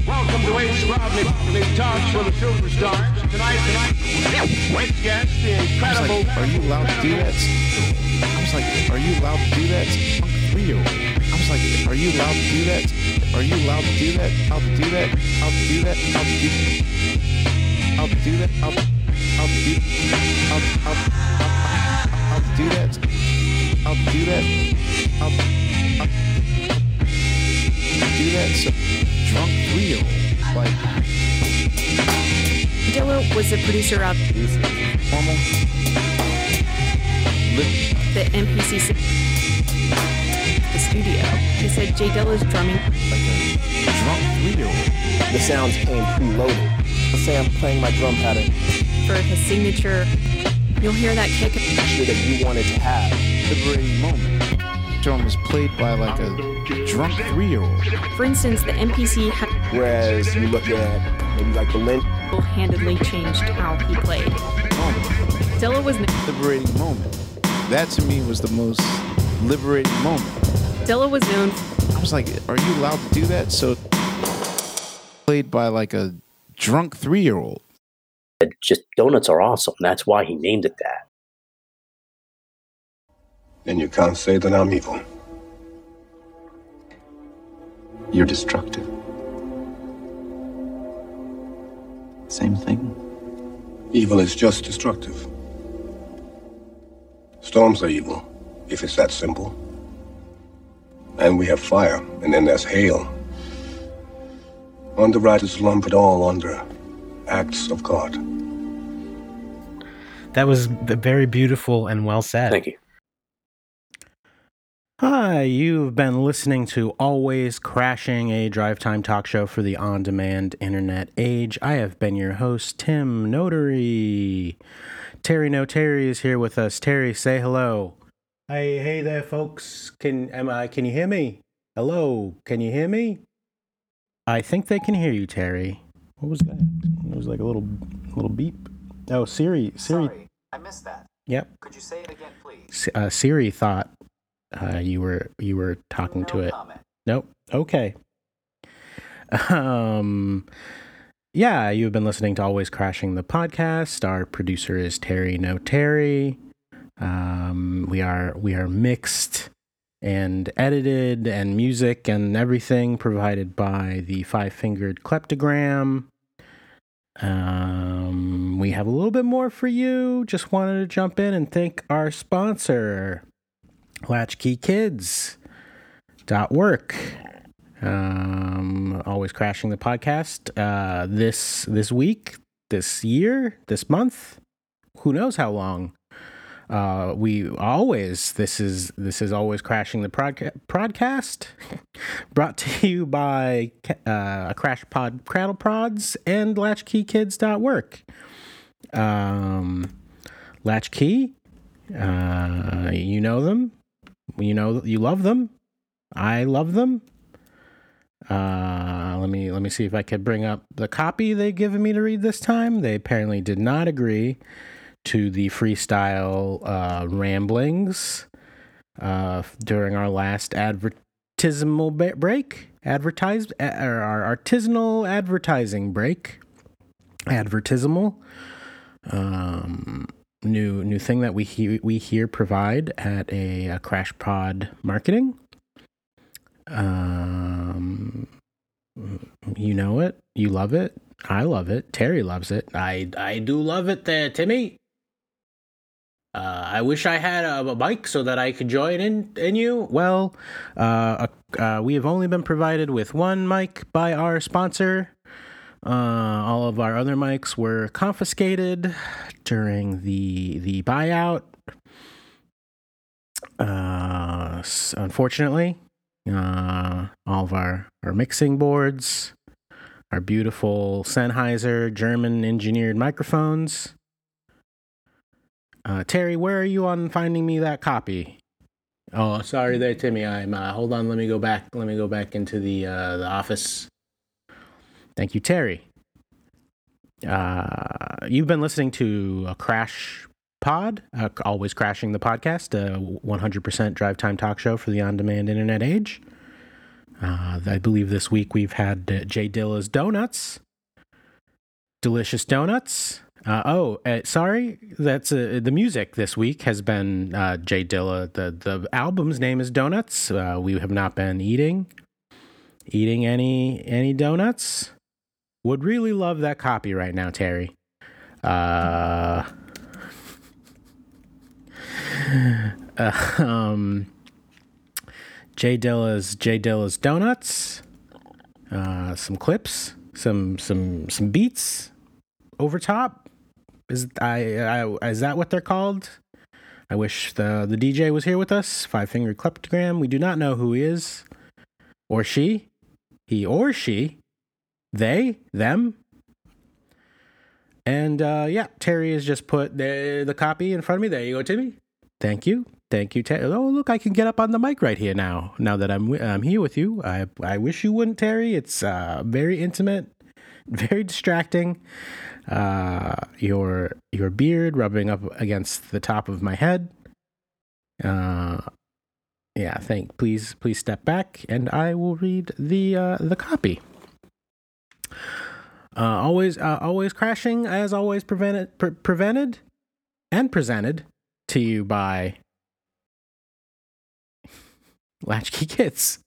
Welcome to H. Rodney Talks for the Silver Stars. Tonight, tonight, great guest, the incredible. I was like, are you allowed to do that? I was like, are you allowed to do that? Real. I was like, are you allowed to do that? Are you allowed to do that? I'll do that. I'll do that. I'll do that. I'll do that. I'll do that. I'll do that. I'll do that. I'll do that. Do that, so drunk real. Like Dilla was a producer of normal. The M P C the studio. He said Jay Dilla's drumming like a drunk real. The sounds came preloaded. I'll say I'm playing my drum pattern for his signature. You'll hear that kick that you wanted to have. The very moment. Drum was played by like a drunk three-year-old. For instance, the M P C. Ha- Whereas you look at maybe like the Linn. Handedly changed how he played. Moment. Dilla was n- liberating moment. That to me was the most liberating moment. Dilla was known. I was like, are you allowed to do that? So played by like a drunk three-year-old. Just donuts are awesome. That's why he named it that. Then you can't say that I'm evil. You're destructive. Same thing. Evil is just destructive. Storms are evil, if it's that simple. And we have fire, and then there's hail. Underwriters lump it all under acts of God. That was very beautiful and well said. Thank you. Hi, you've been listening to Always Crashing, a drive time talk show for the on-demand internet age. I have been your host, Tim Notary. Terry Notary is here with us. Terry, say hello. Hey, hey there, folks. Can am I? Can you hear me? Hello, can you hear me? I think they can hear you, Terry. What was that? It was like a little little beep. Oh, Siri. Siri. Sorry, I missed that. Yep. Could you say it again, please? Uh, Siri thought uh, you were you were talking no to it. Comment. Nope. Okay. Um. Yeah, you've been listening to Always Crashing the podcast. Our producer is Terry Notary. Um, we are we are mixed and edited, and music and everything provided by the five-fingered kleptogram. Um, we have a little bit more for you. Just wanted to jump in and thank our sponsor, Latchkey Kids. Dot work. Um, Always Crashing the podcast. Uh, this this week, this year, this month. Who knows how long? Uh, we always this is this is always crashing the prodca- podcast brought to you by uh, Crash Pod Cradle Prods and Latchkey Kids dot work. Um, Latchkey, uh, you know them, you know you love them. I love them. Uh, let me let me see if I could bring up the copy they've given me to read this time. They apparently did not agree to the freestyle uh, ramblings uh, during our last advertisanal ba- break, advertised uh, or our artisanal advertising break, advertisanal, um, new new thing that we he- we here provide at a, a Crash Pod Marketing. Um, you know it, you love it, I love it, Terry loves it, I I do love it there, Timmy. Uh, I wish I had a, a mic so that I could join in, in you. Well, uh, uh, we have only been provided with one mic by our sponsor. Uh, all of our other mics were confiscated during the the buyout. Uh, unfortunately, uh, all of our, our mixing boards, our beautiful Sennheiser German engineered microphones. Uh, Terry, where are you on finding me that copy? Oh, sorry there, Timmy. I'm, uh, hold on. Let me go back. Let me go back into the, uh, the office. Thank you, Terry. Uh, you've been listening to a Crash Pod, uh, Always Crashing the podcast, a one hundred percent drive time talk show for the on-demand internet age. Uh, I believe this week we've had uh, Jay Dilla's Donuts, delicious donuts. Uh, oh, uh, sorry. That's uh, the music this week has been uh, Jay Dilla. The the album's name is Donuts. Uh, we have not been eating eating any any donuts. Would really love that copy right now, Terry. Uh, uh, um, Jay Dilla's Jay Dilla's Donuts. Uh, some clips, some some some beats over top. Is I, I is that what they're called? I wish the the D J was here with us. Five Finger Kleptogram. We do not know who he is, or she, he or she, they, them. And uh, yeah, Terry has just put the the copy in front of me. There you go, Timmy. Thank you, thank you, Terry. Oh, look, I can get up on the mic right here now. Now that I'm I'm here with you, I I wish you wouldn't, Terry. It's uh, very intimate. Very distracting. Uh, your your beard rubbing up against the top of my head. Uh, yeah. Thank. Please, please step back, and I will read the uh, the copy. Uh, always, uh, always crashing as always. Prevented, pre- prevented, and presented to you by Latchkey Kids.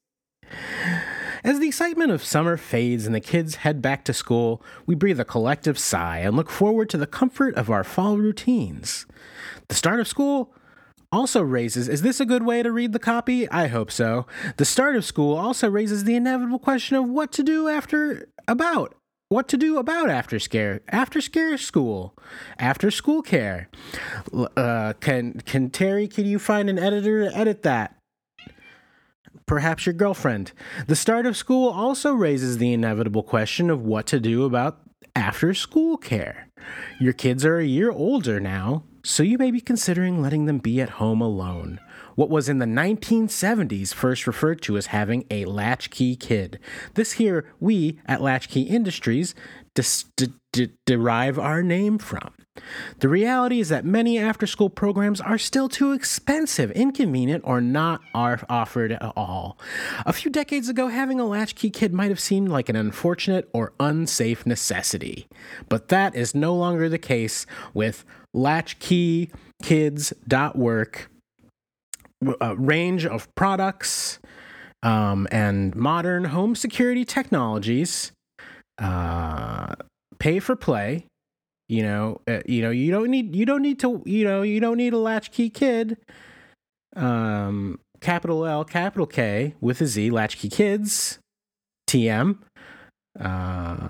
As the excitement of summer fades and the kids head back to school, we breathe a collective sigh and look forward to the comfort of our fall routines. The start of school also raises... Is this a good way to read the copy? I hope so. The start of school also raises the inevitable question of what to do after... about... What to do about after scare, after scare school, after school care. Uh, can, can Terry, can you find an editor to edit that? Perhaps your girlfriend. The start of school also raises the inevitable question of what to do about after-school care. Your kids are a year older now, so you may be considering letting them be at home alone. What was in the nineteen seventies first referred to as having a latchkey kid. This here, we at Latchkey Industries dis- d- d- derive our name from. The reality is that many after-school programs are still too expensive, inconvenient, or not are offered at all. A few decades ago, having a latchkey kid might have seemed like an unfortunate or unsafe necessity, but that is no longer the case with latchkey kids dot work, a range of products um, and modern home security technologies, uh, pay for play. You know, uh, you know, you don't need, you don't need to, you know, you don't need a latchkey kid. Um, capital L, capital K with a Z, Latchkey Kids, T M, uh,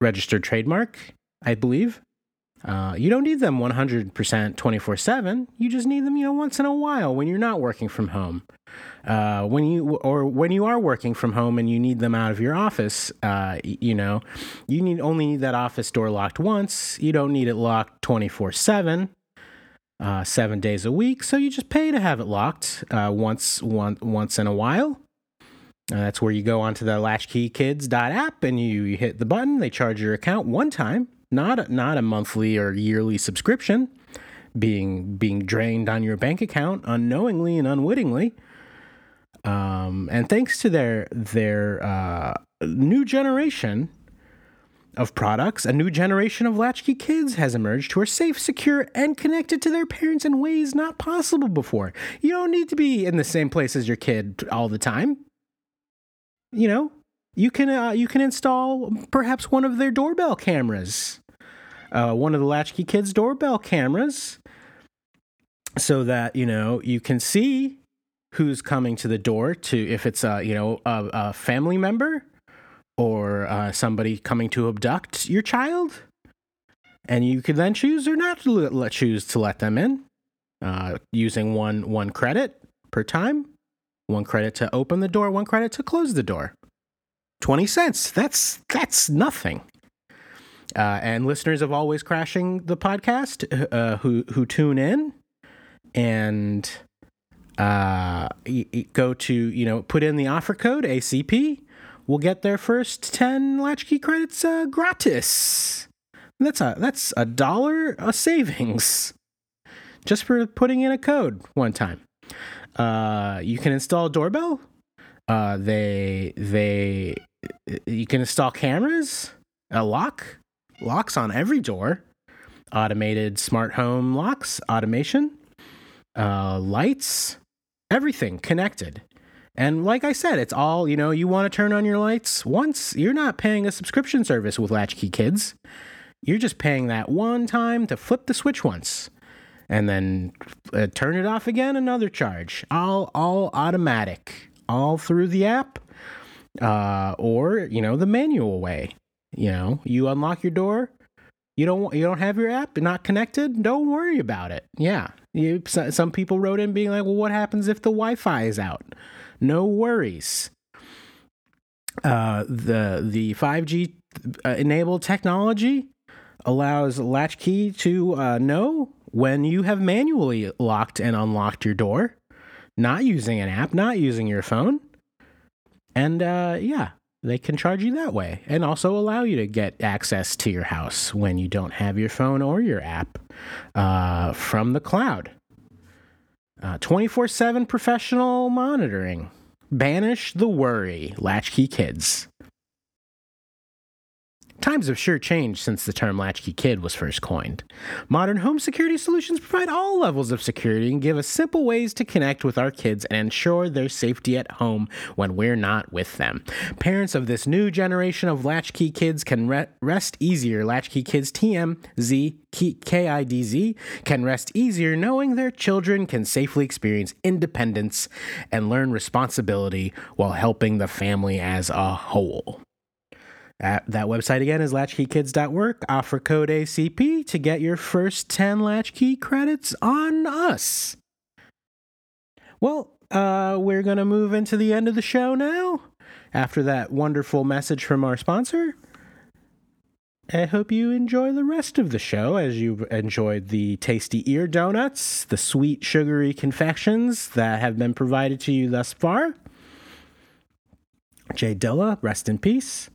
registered trademark, I believe. Uh, you don't need them one hundred percent twenty-four seven. You just need them, you know, once in a while when you're not working from home, uh, when you, or when you are working from home and you need them out of your office. Uh, you know, you need only need that office door locked once. You don't need it locked twenty-four seven, uh, seven days a week. So you just pay to have it locked, uh, once, one, once in a while. Uh, that's where you go onto the latchkey kids dot app and you, you hit the button. They charge your account one time. Not a, not a monthly or yearly subscription being being drained on your bank account unknowingly and unwittingly. Um, and thanks to their their uh, new generation of products, a new generation of latchkey kids has emerged who are safe, secure, and connected to their parents in ways not possible before. You don't need to be in the same place as your kid all the time. You know, you can uh, you can install perhaps one of their doorbell cameras. Uh, one of the Latchkey Kids doorbell cameras, so that, you know, you can see who's coming to the door, to if it's a, you know, a, a family member or uh, somebody coming to abduct your child, and you can then choose or not to let, choose to let them in, uh, using one one credit per time, one credit to open the door, one credit to close the door, twenty cents. That's that's nothing. Uh, and listeners of Always Crashing, the podcast, uh, who who tune in and uh, go to, you know, put in the offer code A C P, will get their first ten latchkey credits uh, gratis. That's a that's a dollar a savings just for putting in a code one time. Uh, you can install a doorbell. Uh, they they you can install cameras. A lock, locks on every door, automated smart home locks, automation, uh, lights, everything connected. And like I said, it's all, you know, you want to turn on your lights once. You're not paying a subscription service with Latchkey Kids. You're just paying that one time to flip the switch once and then uh, turn it off again, another charge. All, all automatic, all through the app, uh, or, you know, the manual way. You know, you unlock your door. You don't you don't have your app not connected. Don't worry about it. Yeah, you, some people wrote in being like, "Well, what happens if the Wi-Fi is out?" No worries. Uh, the the five G enabled technology allows Latchkey to uh, know when you have manually locked and unlocked your door, not using an app, not using your phone, and uh, yeah. They can charge you that way and also allow you to get access to your house when you don't have your phone or your app, uh, from the cloud. Uh, twenty-four seven professional monitoring. Banish the worry, Latchkey Kids. Times have sure changed since the term latchkey kid was first coined. Modern home security solutions provide all levels of security and give us simple ways to connect with our kids and ensure their safety at home when we're not with them. Parents of this new generation of latchkey kids can re- rest easier. Latchkey Kids T M Z K I D Z can rest easier knowing their children can safely experience independence and learn responsibility while helping the family as a whole. That, that website again is latchkey kids dot work. Offer code A C P to get your first ten latchkey credits on us. Well, uh, we're going to move into the end of the show now. After that wonderful message from our sponsor, I hope you enjoy the rest of the show as you've enjoyed the tasty ear donuts, the sweet, sugary confections that have been provided to you thus far. Jay Dilla, rest in peace.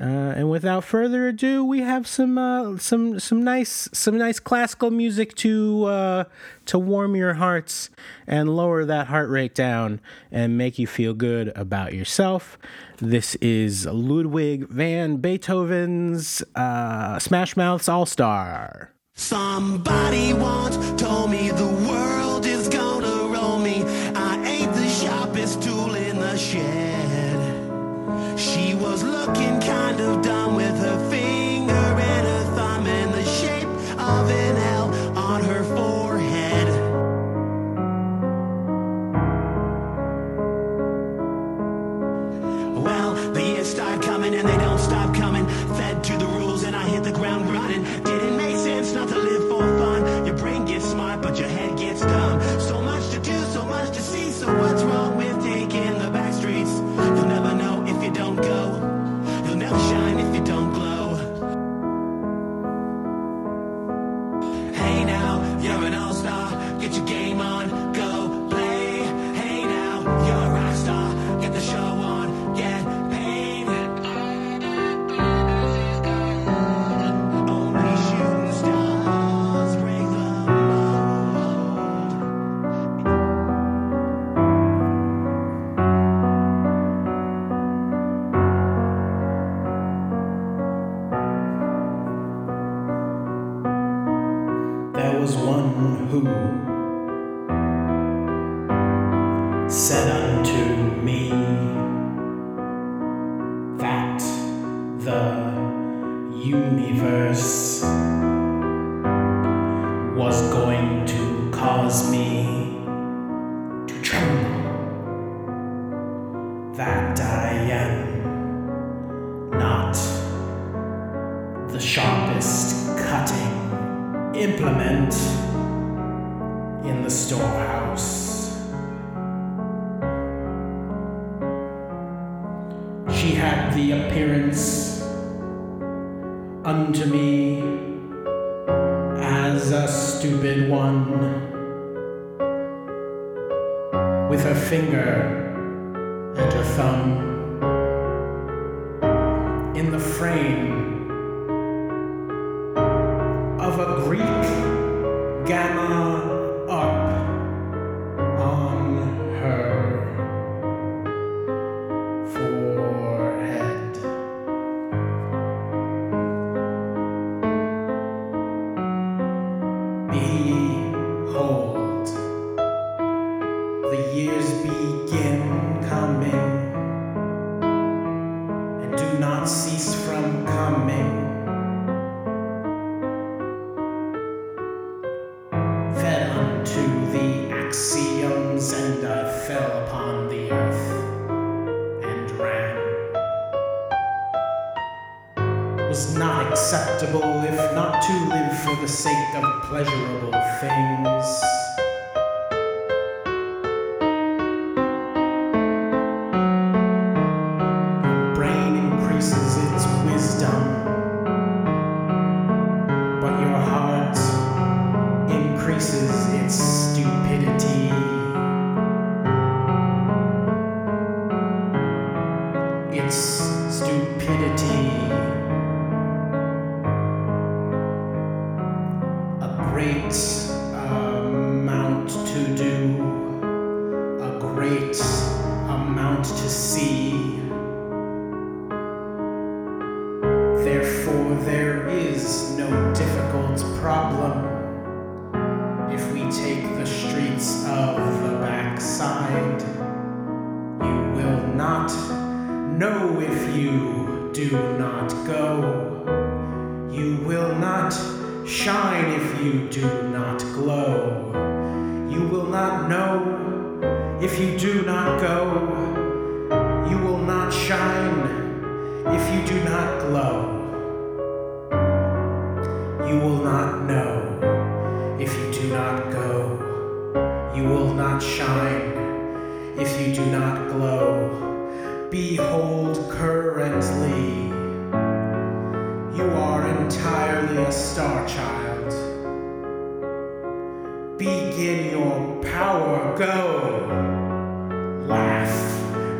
Uh, and without further ado, we have some uh, some some nice some nice classical music to uh, to warm your hearts and lower that heart rate down and make you feel good about yourself. This is Ludwig van Beethoven's uh, Smash Mouth's All Star. Somebody once told me the world is gonna roll me. I ain't the sharpest tool in the shed. She was looking kind of dumb with her finger and her thumb in the shape of an L on her forehead. Well, the years start coming and they don't stop coming. Fed to the rules and I hit the ground running. Didn't make sense not to live for fun. Your brain gets smart but your head gets dumb. So much to do, so much to see. So what's wrong with taking the back streets? You'll never know if you don't go. You'll never shine if you don't glow. Hey now, you're an all-star. Get your game on, go play. Hey now, you're a rock star. Get the show on, get paid. Only shooting stars break the mold. There was one who said unto me that the universe was going to cause me to tremble, that I am not the sharpest cutting implement in the storehouse. She had the appearance unto me as a stupid one, with her finger and her thumb in the frame of a Greek gamma up on her.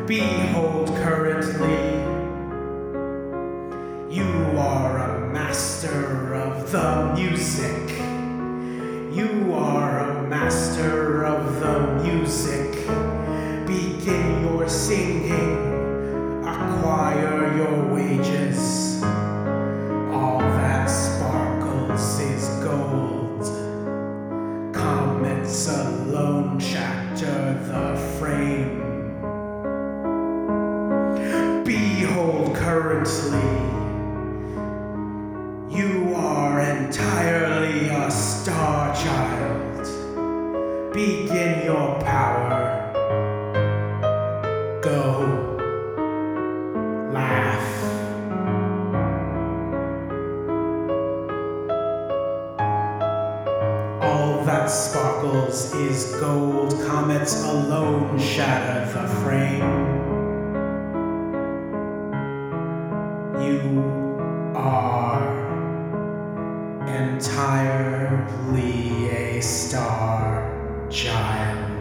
Behold currently, are a master of the music. You are a master of the music. Begin your singing, acquire your wages. All that sparkles is gold. Comments alone shatter the frame. Behold, currently, you are entirely a star child. Begin your power. Go. Laugh. All that sparkles is gold. Comets alone shatter the frame. You are entirely a star child.